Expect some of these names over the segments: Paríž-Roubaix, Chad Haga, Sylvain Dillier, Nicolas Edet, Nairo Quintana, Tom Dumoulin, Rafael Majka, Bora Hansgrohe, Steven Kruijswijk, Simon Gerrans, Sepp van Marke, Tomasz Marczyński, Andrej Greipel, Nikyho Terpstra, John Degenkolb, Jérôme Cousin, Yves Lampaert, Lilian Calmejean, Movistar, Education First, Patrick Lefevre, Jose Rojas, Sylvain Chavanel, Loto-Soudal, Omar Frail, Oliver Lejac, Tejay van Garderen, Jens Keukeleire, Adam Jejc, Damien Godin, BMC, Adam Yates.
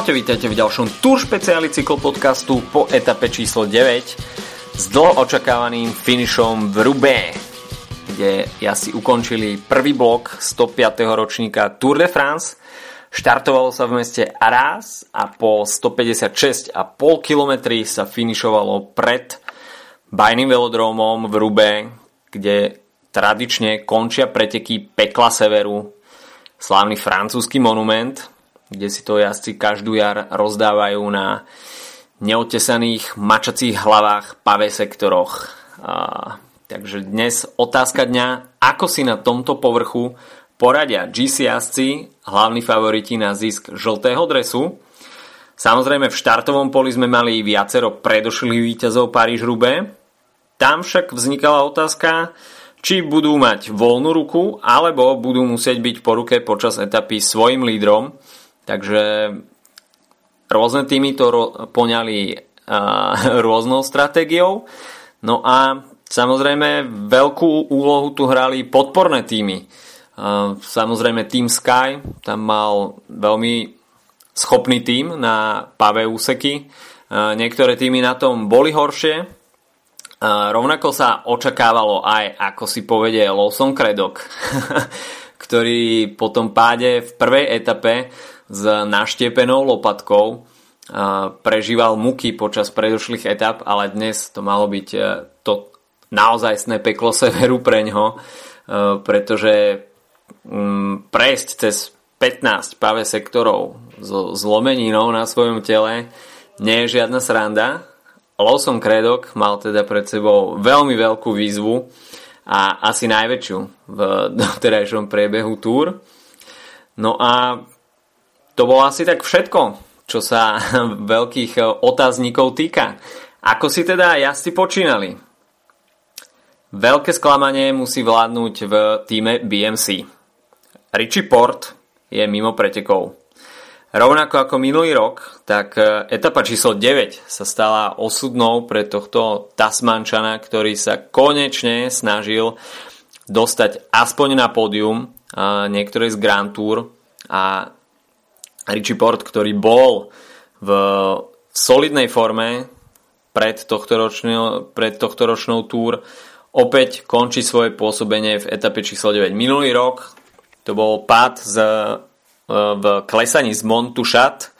Čaute, vítajte v ďalšom Tour špeciáli cyklopodcastu po etape číslo 9 s dlho očakávaným finišom v Roubaix, kde jasi ukončili prvý blok 105. ročníka Tour de France. Štartovalo sa v meste Arras a po 156,5 kilometri sa finišovalo pred bajným velodrómom v Roubaix, kde tradične končia preteky pekla severu, slávny francúzsky monument, kde si to jazdci každú jar rozdávajú na neotesaných mačacích hlavách, pavé sektoroch. Takže dnes otázka dňa, ako si na tomto povrchu poradia GC jazdci, hlavní favoriti na zisk žltého dresu. Samozrejme v štartovom poli sme mali viacero predošlých víťazov Paríž-Roubaix. Tam však vznikala otázka, či budú mať voľnú ruku, alebo budú musieť byť po ruke počas etapy svojim lídrom. Takže rôzne týmy to poňali rôznou stratégiou. No a samozrejme veľkú úlohu tu hrali podporné týmy. Samozrejme Team Sky, tam mal veľmi schopný tím na pavé úseky. Niektoré týmy na tom boli horšie. Rovnako sa očakávalo aj, ako si povedie, Lawson Craddock, ktorý po tom páde v prvej etape s naštiepenou lopatkou prežíval múky počas predošlých etap, ale dnes to malo byť to naozajstné peklo severu pre ňo, pretože prejsť cez 15 pavé sektorov so zlomeninou na svojom tele nie je žiadna sranda. Lawson Craddock mal teda pred sebou veľmi veľkú výzvu a asi najväčšiu v doterajšom priebehu túr. No a to bolo asi tak všetko, čo sa veľkých otáznikov týka. Ako si teda jazdci počínali? Veľké sklamanie musí vládnuť v týme BMC. Richie Port je mimo pretekov. Rovnako ako minulý rok, tak etapa číslo 9 sa stala osudnou pre tohto Tasmančana, ktorý sa konečne snažil dostať aspoň na pódium niektorej z Grand Tour, a Richie Port, ktorý bol v solidnej forme pred tohtoročnou Tour, opäť končí svoje pôsobenie v etape číslo 9. Minulý rok to bol pád v klesaní z Montušat,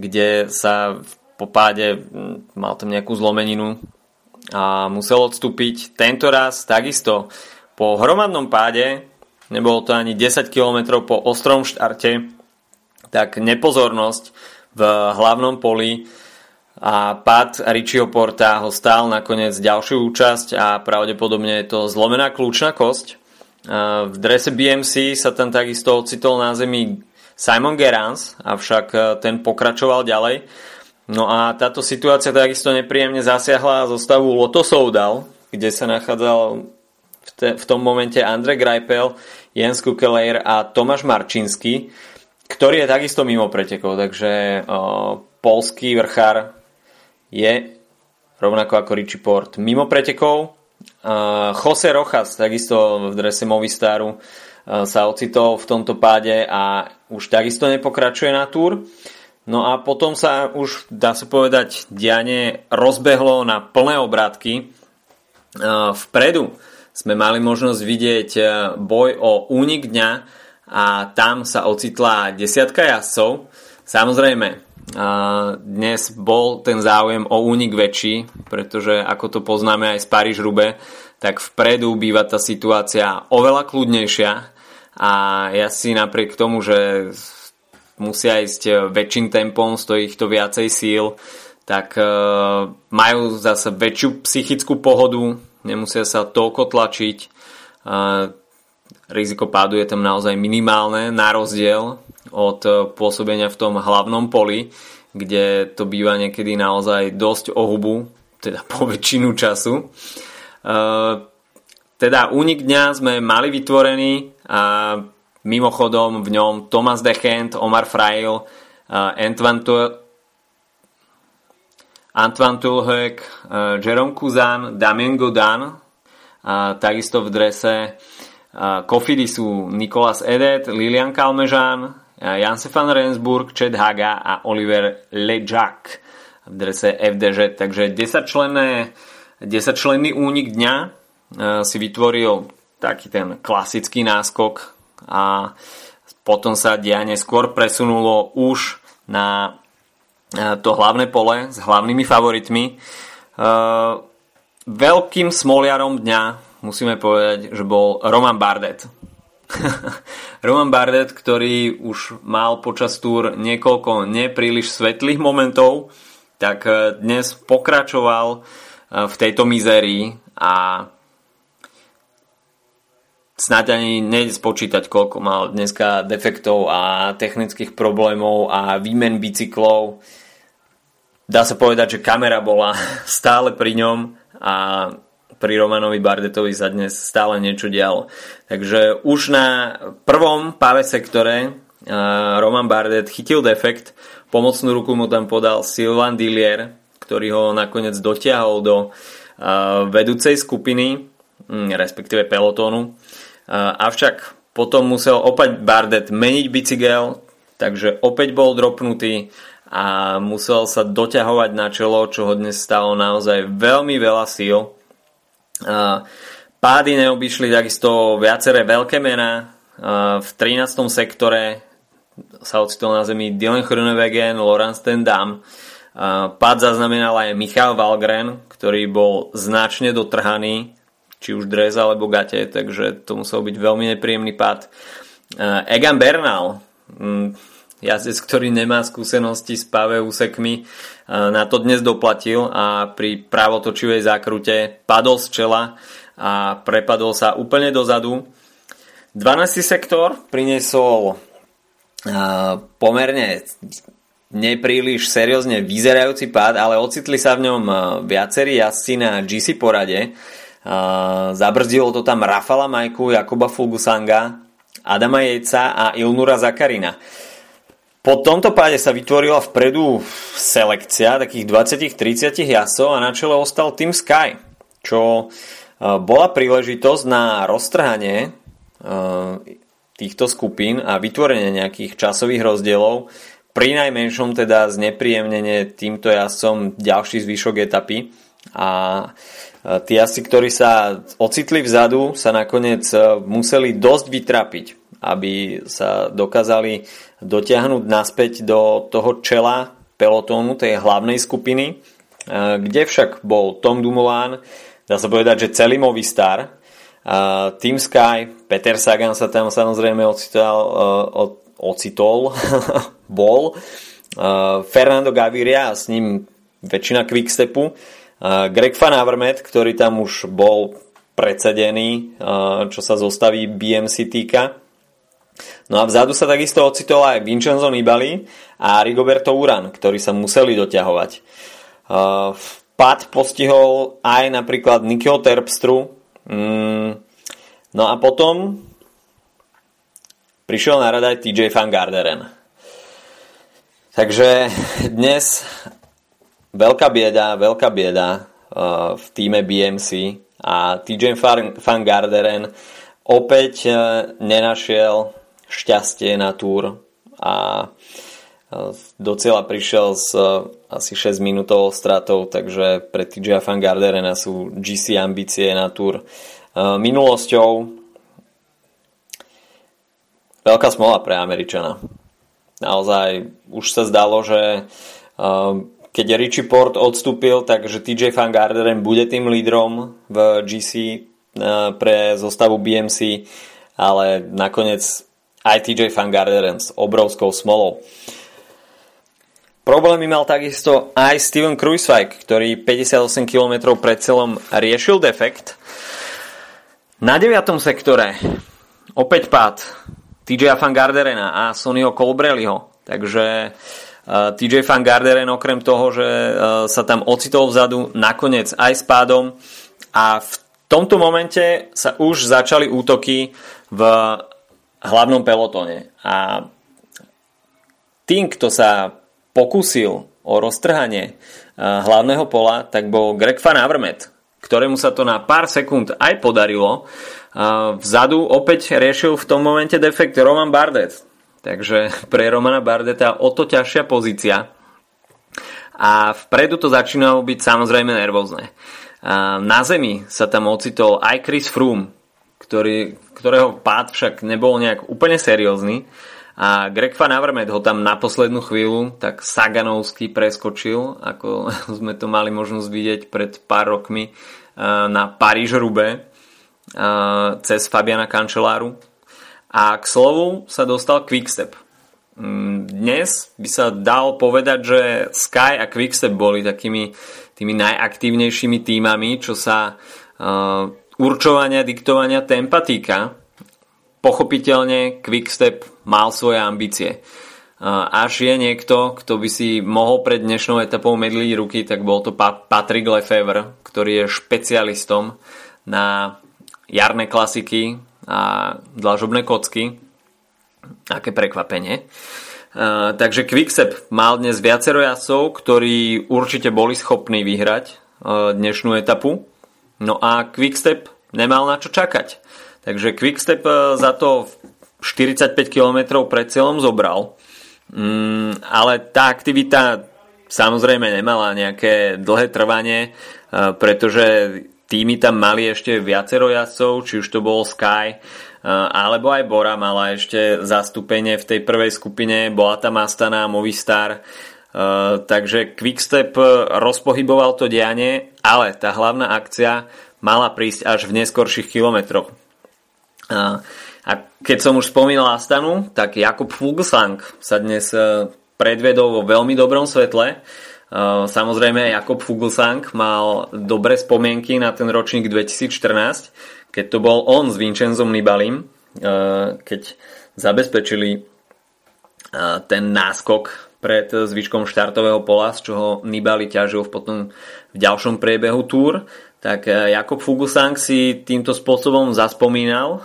kde sa po páde mal tam nejakú zlomeninu a musel odstúpiť. Tento raz takisto po hromadnom páde, nebolo to ani 10 km po ostrom štarte, tak nepozornosť v hlavnom poli a pád Richieho Porta ho stál nakoniec ďalšiu účasť a pravdepodobne je to zlomená kľúčna kosť. V drese BMC sa tam takisto ocitol na zemi Simon Gerrans, avšak ten pokračoval ďalej. No a táto situácia takisto nepríjemne zasiahla zostavu Loto-Soudal, kde sa nachádzal v tom momente Andrej Greipel, Jens Keukeleire a Tomasz Marczyński, ktorý je takisto mimo pretekov. Takže poľský vrchár je, rovnako ako Richie Port, mimo pretekov. Jose Rojas takisto v drese Movistaru sa ocitol v tomto páde a už takisto nepokračuje na túr. No a potom sa už, dá sa povedať, dianie rozbehlo na plné obrátky. Vpredu sme mali možnosť vidieť boj o únik dňa a tam sa ocitla desiatka jazdcov. Samozrejme, dnes bol ten záujem o únik väčší, pretože ako to poznáme aj z Paríž-Roubaix, tak vpredu býva tá situácia oveľa kľudnejšia. A ja si napriek tomu, že musia ísť väčším tempom, stojí ich to viacej síl, tak majú zase väčšiu psychickú pohodu, nemusia sa toľko tlačiť, riziko pádu je tam naozaj minimálne na rozdiel od pôsobenia v tom hlavnom poli, kde to býva niekedy naozaj dosť o hubu, teda po väčšinu času. Teda únik dňa sme mali vytvorený a mimochodom v ňom Thomas De Gendt, Omar Frail, Antoine Tulhek, Jérôme Cousin, Damien Godin, takisto v drese Kofidi sú Nicolas Edet, Lilian Calmejean, Janse van Rensburg, Chad Haga a Oliver Lejac v drese FDŽ. Takže 10-členný únik dňa si vytvoril taký ten klasický náskok a potom sa dianie skôr presunulo už na to hlavné pole s hlavnými favoritmi. Veľkým smoliarom dňa musíme povedať, že bol Roman Bardet. Roman Bardet, ktorý už mal počas túr niekoľko nepríliš svetlých momentov, tak dnes pokračoval v tejto mizérii a snáď ani nejde spočítať, koľko mal dneska defektov a technických problémov a výmen bicyklov. Dá sa povedať, že kamera bola stále pri ňom a pri Romanovi Bardetovi sa dnes stále niečo dialo. Takže už na prvom páve sektore Roman Bardet chytil defekt, pomocnú ruku mu tam podal Sylvain Dillier, ktorý ho nakoniec dotiahol do vedúcej skupiny, respektíve pelotónu. Avšak potom musel opäť Bardet meniť bicykel, takže opäť bol dropnutý a musel sa doťahovať na čelo, čo ho dnes stalo naozaj veľmi veľa síl. Pády neobyšli takisto viaceré veľké mená. V 13. sektore sa ocitol na zemi Dylan Groenewegen, Laurens ten Dam. Pád zaznamenal aj Michael Valgren, ktorý bol značne dotrhaný, či už dres alebo gate, takže to musel byť veľmi nepríjemný pád. Egan Bernal, jazdec, ktorý nemá skúsenosti s pavé úsekmi, na to dnes doplatil a pri pravotočivej zákrute padol z čela a prepadol sa úplne dozadu. 12. sektor priniesol pomerne nepríliš seriózne vyzerajúci pád, ale ocitli sa v ňom viacerí jazdci na GC porade. Zabrzdilo to tam Rafaela Majku, Jakoba Fuglsanga, Adama Jejca a Ilnura Zakarina. Po tomto páde sa vytvorila vpredu selekcia takých 20-30 jasov a na čele ostal Team Sky, čo bola príležitosť na roztrhanie týchto skupín a vytvorenie nejakých časových rozdielov, pri najmenšom teda znepríjemnenie týmto jasom ďalší zvyšok etapy. A tí asi, ktorí sa ocitli vzadu, sa nakoniec museli dosť vytrapiť, aby sa dokázali dotiahnuť naspäť do toho čela pelotónu, tej hlavnej skupiny, kde však bol Tom Dumoulin, dá sa povedať, že celý Movistar, Team Sky, Peter Sagan sa tam samozrejme ocitol bol, Fernando Gaviria a s ním väčšina Quickstepu, Greg Van Avermaet, ktorý tam už bol predsedený, čo sa zostaví BMC týka. No a vzadu sa takisto ocitol aj Vincenzo Nibali a Rigoberto Uran, ktorí sa museli doťahovať. Pád postihol aj napríklad Nikyho Terpstru. No a potom prišiel na rad aj Tejay van Garderen. Takže dnes veľká bieda v týme BMC a Tejay van Garderen opäť nenašiel šťastie na túr a docela prišiel s asi 6 minútovou stratou, takže pre Tejaya van Garderena sú GC ambície na túr minulosťou. Veľká smola pre Američana. Naozaj už sa zdalo, že keď Richie Port odstúpil, takže Tejay van Garderen bude tým lídrom v GC pre zostavu BMC, ale nakoniec aj Tejay van Garderen s obrovskou smolou. Problémy mal takisto aj Steven Kruijswijk, ktorý 58 km pred celom riešil defekt. Na 9. sektore opäť pád Tejaya van Garderena a Sonnyho Colbrelliho, takže Tejay van Garderen okrem toho, že sa tam ocitol vzadu, nakoniec aj s pádom a v tomto momente sa už začali útoky v hlavnom pelotone a tým, kto sa pokúsil o roztrhanie hlavného pola, tak bol Greg Van Avermaet, ktorému sa to na pár sekúnd aj podarilo. Vzadu opäť riešil v tom momente defekt Roman Bardet, Takže pre Romana Bardeta o to ťažšia pozícia. A vpredu to začínalo byť samozrejme nervózne. Na zemi sa tam ocitol aj Chris Froome, ktorého pád však nebol nejak úplne seriózny. A Greg Van Avermaet ho tam na poslednú chvíľu tak saganovsky preskočil, ako sme to mali možnosť vidieť pred pár rokmi na Paríž-Roubaix cez Fabiana Cancelláru. A k slovu sa dostal Quickstep. Dnes by sa dal povedať, že Sky a Quickstep boli takými tými najaktívnejšími tímami, čo sa určovania, diktovania tempa týka. Pochopiteľne Quickstep mal svoje ambície. Až je niekto, kto by si mohol pred dnešnou etapou medliť ruky, tak bol to Patrick Lefevre, ktorý je špecialistom na jarné klasiky a dlažobné kocky. Aké prekvapenie. Takže Quickstep mal dnes viacero jazdcov, ktorí určite boli schopní vyhrať dnešnú etapu. No a Quickstep nemal na čo čakať. Takže Quickstep za to 45 km pred cieľom zobral. Ale tá aktivita samozrejme nemala nejaké dlhé trvanie, pretože týmy tam mali ešte viacero jazdcov, či už to bol Sky, alebo aj Bora mala ešte zastúpenie v tej prvej skupine, bola tam Astana, Movistar, takže Quickstep rozpohyboval to dianie, ale tá hlavná akcia mala prísť až v neskorších kilometroch. A keď som už spomínal Astanu, tak Jakob Fuglsang sa dnes predvedol vo veľmi dobrom svetle. Samozrejme Jakob Fuglsang mal dobré spomienky na ten ročník 2014, keď to bol on s Vincenzom Nibalim, keď zabezpečili ten náskok pred zvyškom štartového pola, z čoho Nibali ťažil potom v ďalšom priebehu túr, tak Jakob Fuglsang si týmto spôsobom zaspomínal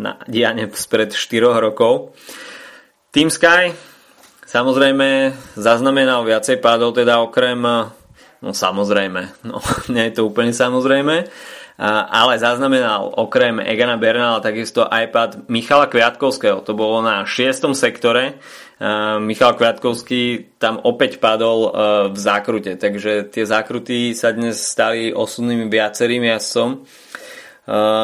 na dianie spred 4 rokov. Team Sky samozrejme zaznamenal viacej pádov, teda okrem, nie je to úplne samozrejme, ale zaznamenal okrem Egana Bernala takisto aj pád Michala Kviatkovského, to bolo na 6. sektore. Michal Kviatkovský tam opäť padol v zákrute, takže tie zákruty sa dnes stali osudnými viacerým jazdcom.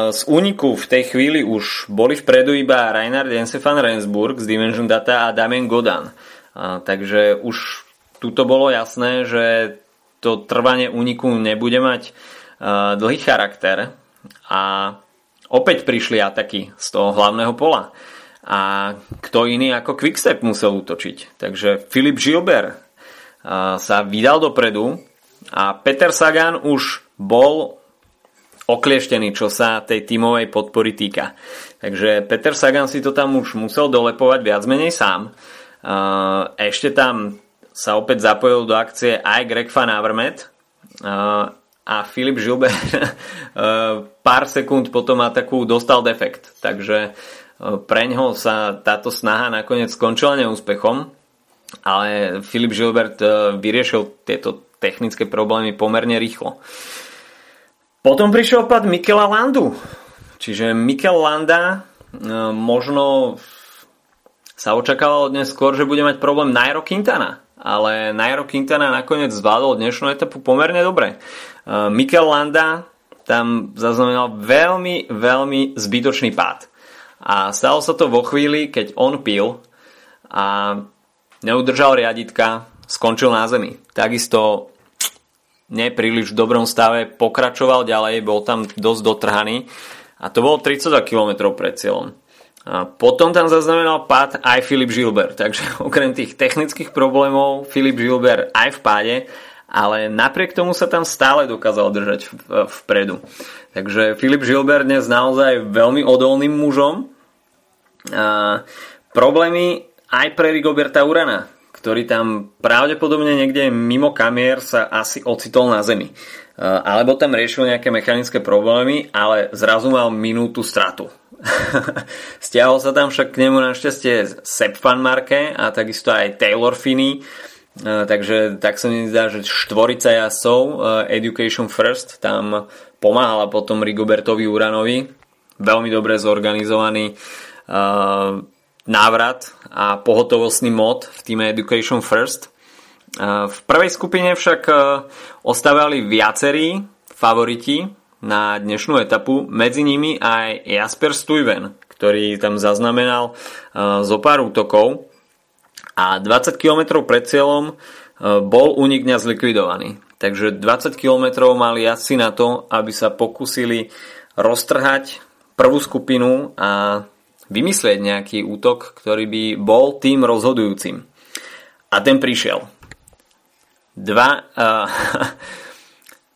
Z úniku v tej chvíli už boli vpredu iba Reinhard, Janse van Rensburg z Dimension Data a Damien Godin. Takže už tuto bolo jasné, že to trvanie úniku nebude mať dlhý charakter a opäť prišli ataky z toho hlavného pola. A kto iný ako Quickstep musel útočiť. Takže Philippe Gilbert sa vydal dopredu a Peter Sagan už bol oklieštený, čo sa tej tímovej podpory týka. Takže Peter Sagan si to tam už musel dolepovať viac menej sám. Ešte tam sa opäť zapojil do akcie aj Greg Van Avermaet a Philippe Gilbert pár sekúnd po tom ataku dostal defekt. Takže preňho sa táto snaha nakoniec skončila neúspechom, ale Philippe Gilbert vyriešil tieto technické problémy pomerne rýchlo. Potom prišiel pád Mikela Landu. Čiže Mikel Landa možno sa očakávalo dnes skôr, že bude mať problém Nairo Quintana. Ale Nairo Quintana nakoniec zvládol dnešnú etapu pomerne dobre. Mikel Landa tam zaznamenal veľmi, veľmi zbytočný pád. A stalo sa to vo chvíli, keď on pil a neudržal riaditka, skončil na zemi. Takisto nepríliš v dobrom stave, pokračoval ďalej, bol tam dosť dotrhaný a to bolo 32 km pred cieľom. A potom tam zaznamenal pád aj Philippe Gilbert, takže okrem tých technických problémov Philippe Gilbert aj v páde, ale napriek tomu sa tam stále dokázal držať vpredu. Takže Philippe Gilbert dnes naozaj veľmi odolným mužom. A problémy aj pre Rigoberta Urana, ktorý tam pravdepodobne niekde mimo kamier sa asi ocitol na zemi. Alebo tam riešil nejaké mechanické problémy, ale zrazu mal minútu stratu. Stiahol sa tam však k nemu našťastie Sepp van Marke a takisto aj Taylor Finney. Takže tak sa mi zdá, že štvorica jazdcov Education First tam pomáhala potom Rigobertovi Uranovi. Veľmi dobre zorganizovaný návrat a pohotovostný mód v týme Education First. V prvej skupine však ostávali viacerí favoriti na dnešnú etapu, medzi nimi aj Jasper Stuyven, ktorý tam zaznamenal zo pár útokov a 20 km pred cieľom bol únik dňa zlikvidovaný. Takže 20 km mali asi na to, aby sa pokúsili roztrhať prvú skupinu a vymyslieť nejaký útok, ktorý by bol tým rozhodujúcim. A ten prišiel.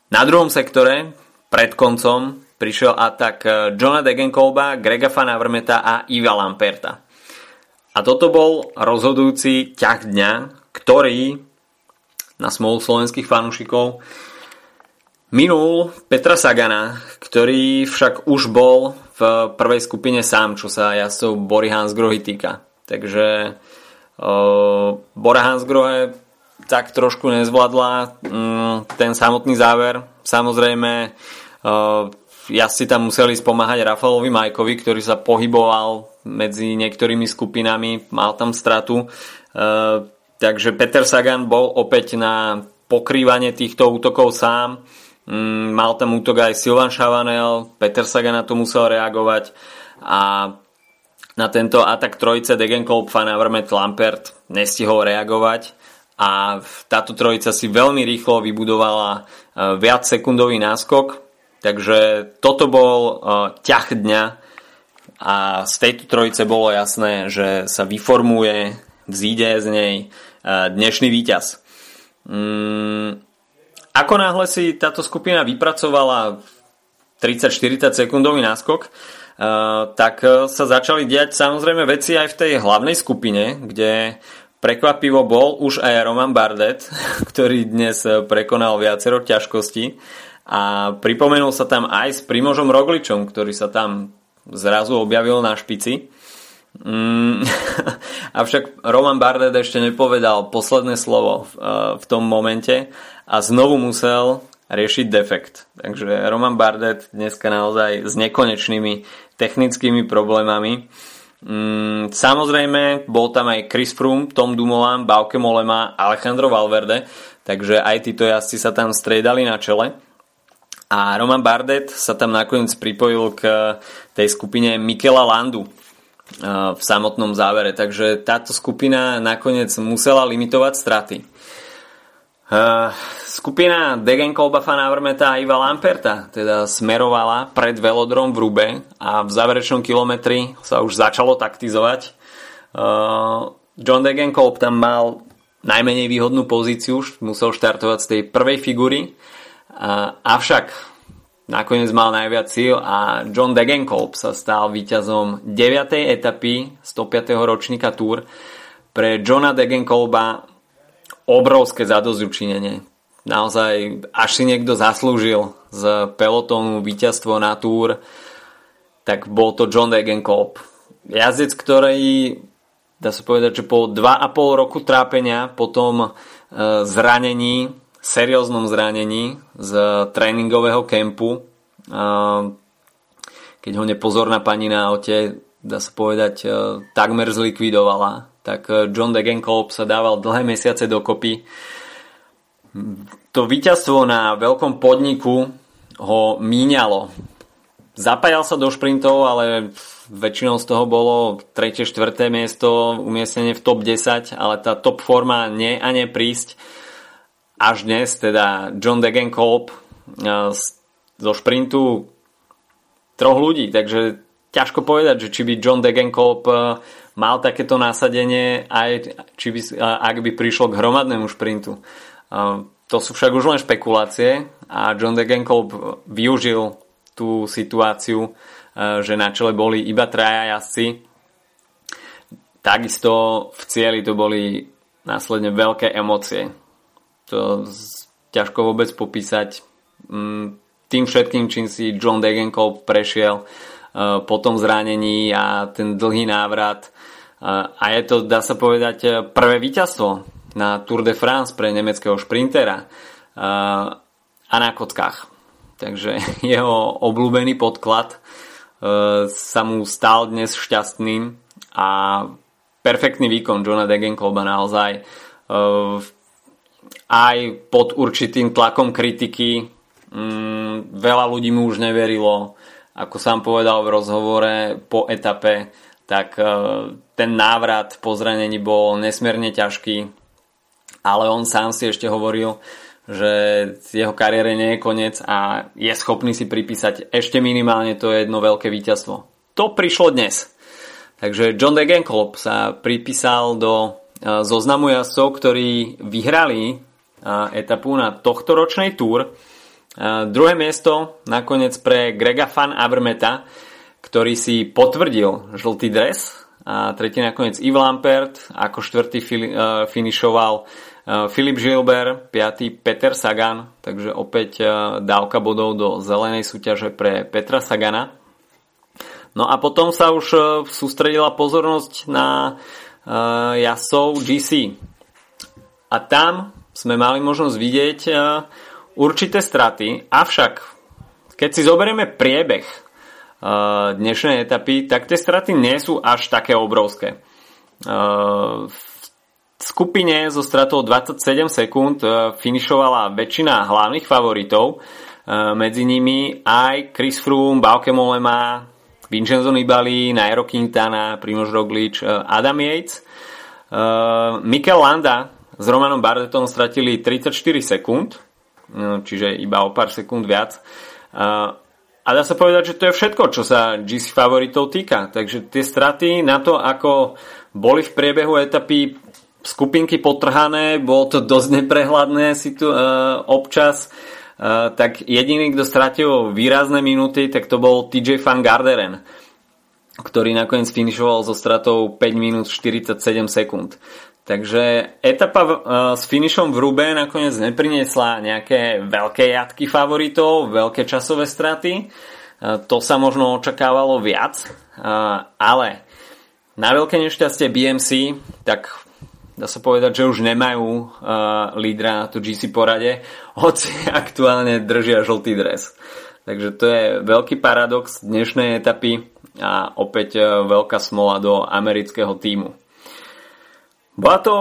Na druhom sektore, pred koncom, prišiel atak Johna Degenkolba, Grega Van Avermaeta a Yvesa Lamperta. A toto bol rozhodujúci ťah dňa, ktorý na smolu slovenských fanúšikov minul Petra Sagana, ktorý však už bol v prvej skupine sám, čo sa jazdcov Bory Hansgrohe týka. Takže Bora Hansgrohe tak trošku nezvládla ten samotný záver. Samozrejme jazdci tam museli spomáhať Rafaelovi Majkovi, ktorý sa pohyboval medzi niektorými skupinami, mal tam stratu. Takže Peter Sagan bol opäť na pokrývanie týchto útokov sám. Mal tam útok aj Sylvain Chavanel, Peter Sagan na to musel reagovať a na tento atak trojice Degenkolb, Van Avermaet, Lampaert nestihol reagovať a táto trojica si veľmi rýchlo vybudovala viac sekundový náskok, takže toto bol ťah dňa a z tejto trojice bolo jasné, že sa vyformuje, vzíde z nej dnešný víťaz. Ako náhle si táto skupina vypracovala 30-40 sekundový náskok, tak sa začali diať samozrejme veci aj v tej hlavnej skupine, kde prekvapivo bol už aj Roman Bardet, ktorý dnes prekonal viacero ťažkostí a pripomenul sa tam aj s Primožom Rogličom, ktorý sa tam zrazu objavil na špici. Avšak Roman Bardet ešte nepovedal posledné slovo v tom momente a znovu musel riešiť defekt. Takže Roman Bardet dneska naozaj s nekonečnými technickými problémami. Samozrejme bol tam aj Chris Froome, Tom Dumoulin, Bauke Mollema, Alejandro Valverde, takže aj títo jazdci sa tam striedali na čele. A Roman Bardet sa tam nakoniec pripojil k tej skupine Mikela Landu v samotnom závere, takže táto skupina nakoniec musela limitovať straty. Skupina Degenkolba, Van Avermaeta a Yvesa Lamperta teda smerovala pred velodrom v Rube a v záverečnom kilometri sa už začalo taktizovať. John Degenkolb tam mal najmenej výhodnú pozíciu, musel štartovať z tej prvej figury, avšak nakoniec mal najviac síl a John Degenkolb sa stal víťazom 9. etapy 105. ročníka Tour. Pre Johna Degenkolba obrovské zadosťučinenie. Naozaj, až si niekto zaslúžil z pelotónu víťazstvo na Tour, tak bol to John Degenkolb. Jazdec, ktorý, dá sa povedať, že po 2,5 roku trápenia, potom zranení, serióznom zranení z tréningového kempu, keď ho nepozorná pani na aute, dá sa povedať, takmer zlikvidovala, tak John Degenkolb sa dával dlhé mesiace dokopy. To víťazstvo na veľkom podniku ho míňalo, zapájal sa do šprintov, ale väčšinou z toho bolo 3. 4. miesto, umiestnenie v top 10, ale tá top forma nie a neprísť. Až dnes teda John Degenkolb zo šprintu troch ľudí, takže ťažko povedať, že či by John Degenkolb mal takéto nasadenie, aj či by, ak by prišlo k hromadnému šprintu. To sú však už len špekulácie a John Degenkolb využil tú situáciu, že na čele boli iba traja jazdci. Takisto v cieli to boli následne veľké emócie. To ťažko vôbec popísať. Tým všetkým, čím si John Degenkolb prešiel po tom zranení a ten dlhý návrat, a je to, dá sa povedať, prvé víťazstvo na Tour de France pre nemeckého šprintera a na kockách, takže jeho obľúbený podklad sa mu stal dnes šťastným a perfektný výkon Johna Degenkolba naozaj. Aj pod určitým tlakom kritiky veľa ľudí mu už neverilo, ako sám povedal v rozhovore po etape, tak ten návrat po zranení bol nesmierne ťažký, ale on sám si ešte hovoril, že jeho kariére nie je koniec a je schopný si pripísať ešte minimálne to jedno veľké víťazstvo. To prišlo dnes. Takže John Degenkolb sa pripísal do zoznamu jazdcov, ktorí vyhrali etapu na tohtoročnej Tour. Druhé miesto nakoniec pre Grega Van Avermaeta, ktorý si potvrdil žltý dres, a tretí nakoniec Yves Lampaert, ako štvrtý finišoval Philippe Gilbert, piatý Peter Sagan, takže opäť dávka bodov do zelenej súťaže pre Petra Sagana. No a potom sa už sústredila pozornosť na jazdcov GC. A tam sme mali možnosť vidieť určité straty, avšak keď si zoberieme priebeh dnešnej etapy, tak tie straty nie sú až také obrovské. V skupine so stratou 27 sekúnd finišovala väčšina hlavných favoritov, medzi nimi aj Chris Froome, Bauke Mollema, Vincenzo Nibali, Nairo Quintana, Primož Roglič, Adam Yates. Mikel Landa s Romanom Bardetom stratili 34 sekúnd, čiže iba o pár sekúnd viac. A dá sa povedať, že to je všetko, čo sa GC favoritov týka. Takže tie straty na to, ako boli v priebehu etapy skupinky potrhané, bolo to dosť neprehľadné občas. Tak jediný, kto stratil výrazné minúty, tak to bol Tejay van Garderen, ktorý nakoniec finišoval so stratou 5 minút 47 sekúnd. Takže etapa s finišom v Roubaix nakoniec nepriniesla nejaké veľké jatky favoritov, veľké časové straty. To sa možno očakávalo viac, ale na veľké nešťastie BMC, tak dá sa povedať, že už nemajú lídra na to GC porade, hoci aktuálne držia žltý dres. Takže to je veľký paradox dnešnej etapy a opäť veľká smola do amerického tímu. Bola to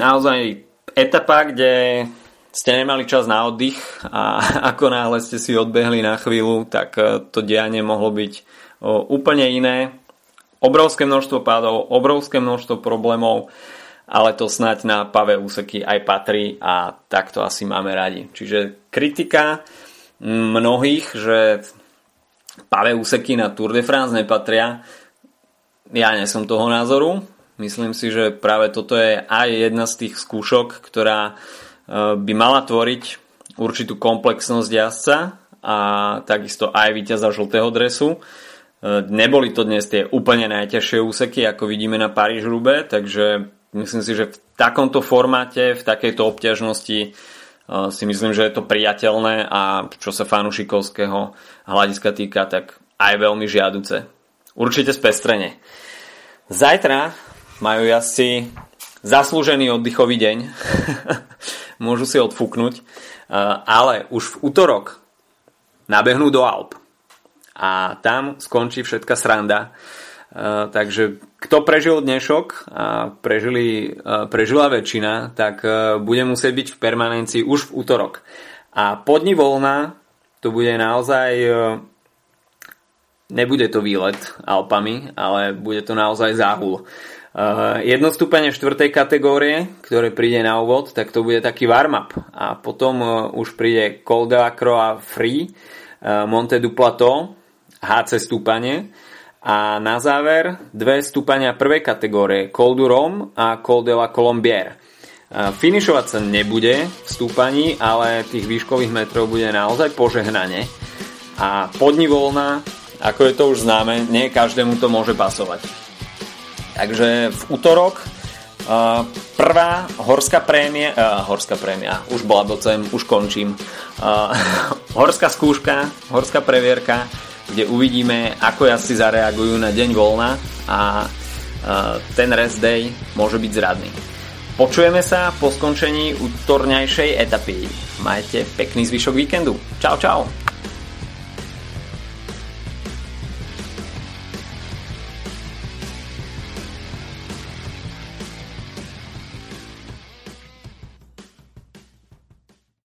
naozaj etapa, kde ste nemali čas na oddych a ako náhle ste si odbehli na chvíľu, tak to dianie mohlo byť úplne iné. Obrovské množstvo pádov, obrovské množstvo problémov, ale to snáď na pavé úseky aj patrí a tak to asi máme radi. Čiže kritika mnohých, že pavé úseky na Tour de France nepatria. Ja nie som toho názoru. Myslím si, že práve toto je aj jedna z tých skúšok, ktorá by mala tvoriť určitú komplexnosť jazdca a takisto aj víťaza žltého dresu. Neboli to dnes tie úplne najťažšie úseky, ako vidíme na Paríž-Roubaix, takže myslím si, že v takomto formáte, v takejto obťažnosti si myslím, že je to priateľné a čo sa fanušikovského hľadiska týka, tak aj veľmi žiaduce. Určite spestrenie. Zajtra majú jazdci zaslúžený oddychový deň. Môžu si odfúknuť. Ale už v útorok nabehnú do Alp. A tam skončí všetka sranda. Takže kto prežil dnešok a prežila väčšina, tak bude musieť byť v permanencii už v útorok a po dni voľna to bude naozaj, nebude to výlet Alpami, ale bude to naozaj záhul. Jedno stúpenie štvrtej kategórie, ktoré príde na úvod, tak to bude taký warm up a potom už príde Col de la Croix Free, Monte du Plateau, HC stúpanie. A na záver dve stúpania prvej kategórie, Col du Rhum a Col de la Colombière. Finišovať sa nebude v stúpaní, ale tých výškových metrov bude naozaj požehnanie. A po dni voľna, ako je to už známe, nie každému to môže pasovať. Takže v útorok prvá horská prémia, už blabocem, už končím. Horská skúška, horská previerka, kde uvidíme, ako jazdci zareagujú na deň voľna a ten rest day môže byť zradný. Počujeme sa po skončení útorňajšej etapy. Majte pekný zvyšok víkendu. Čau, čau.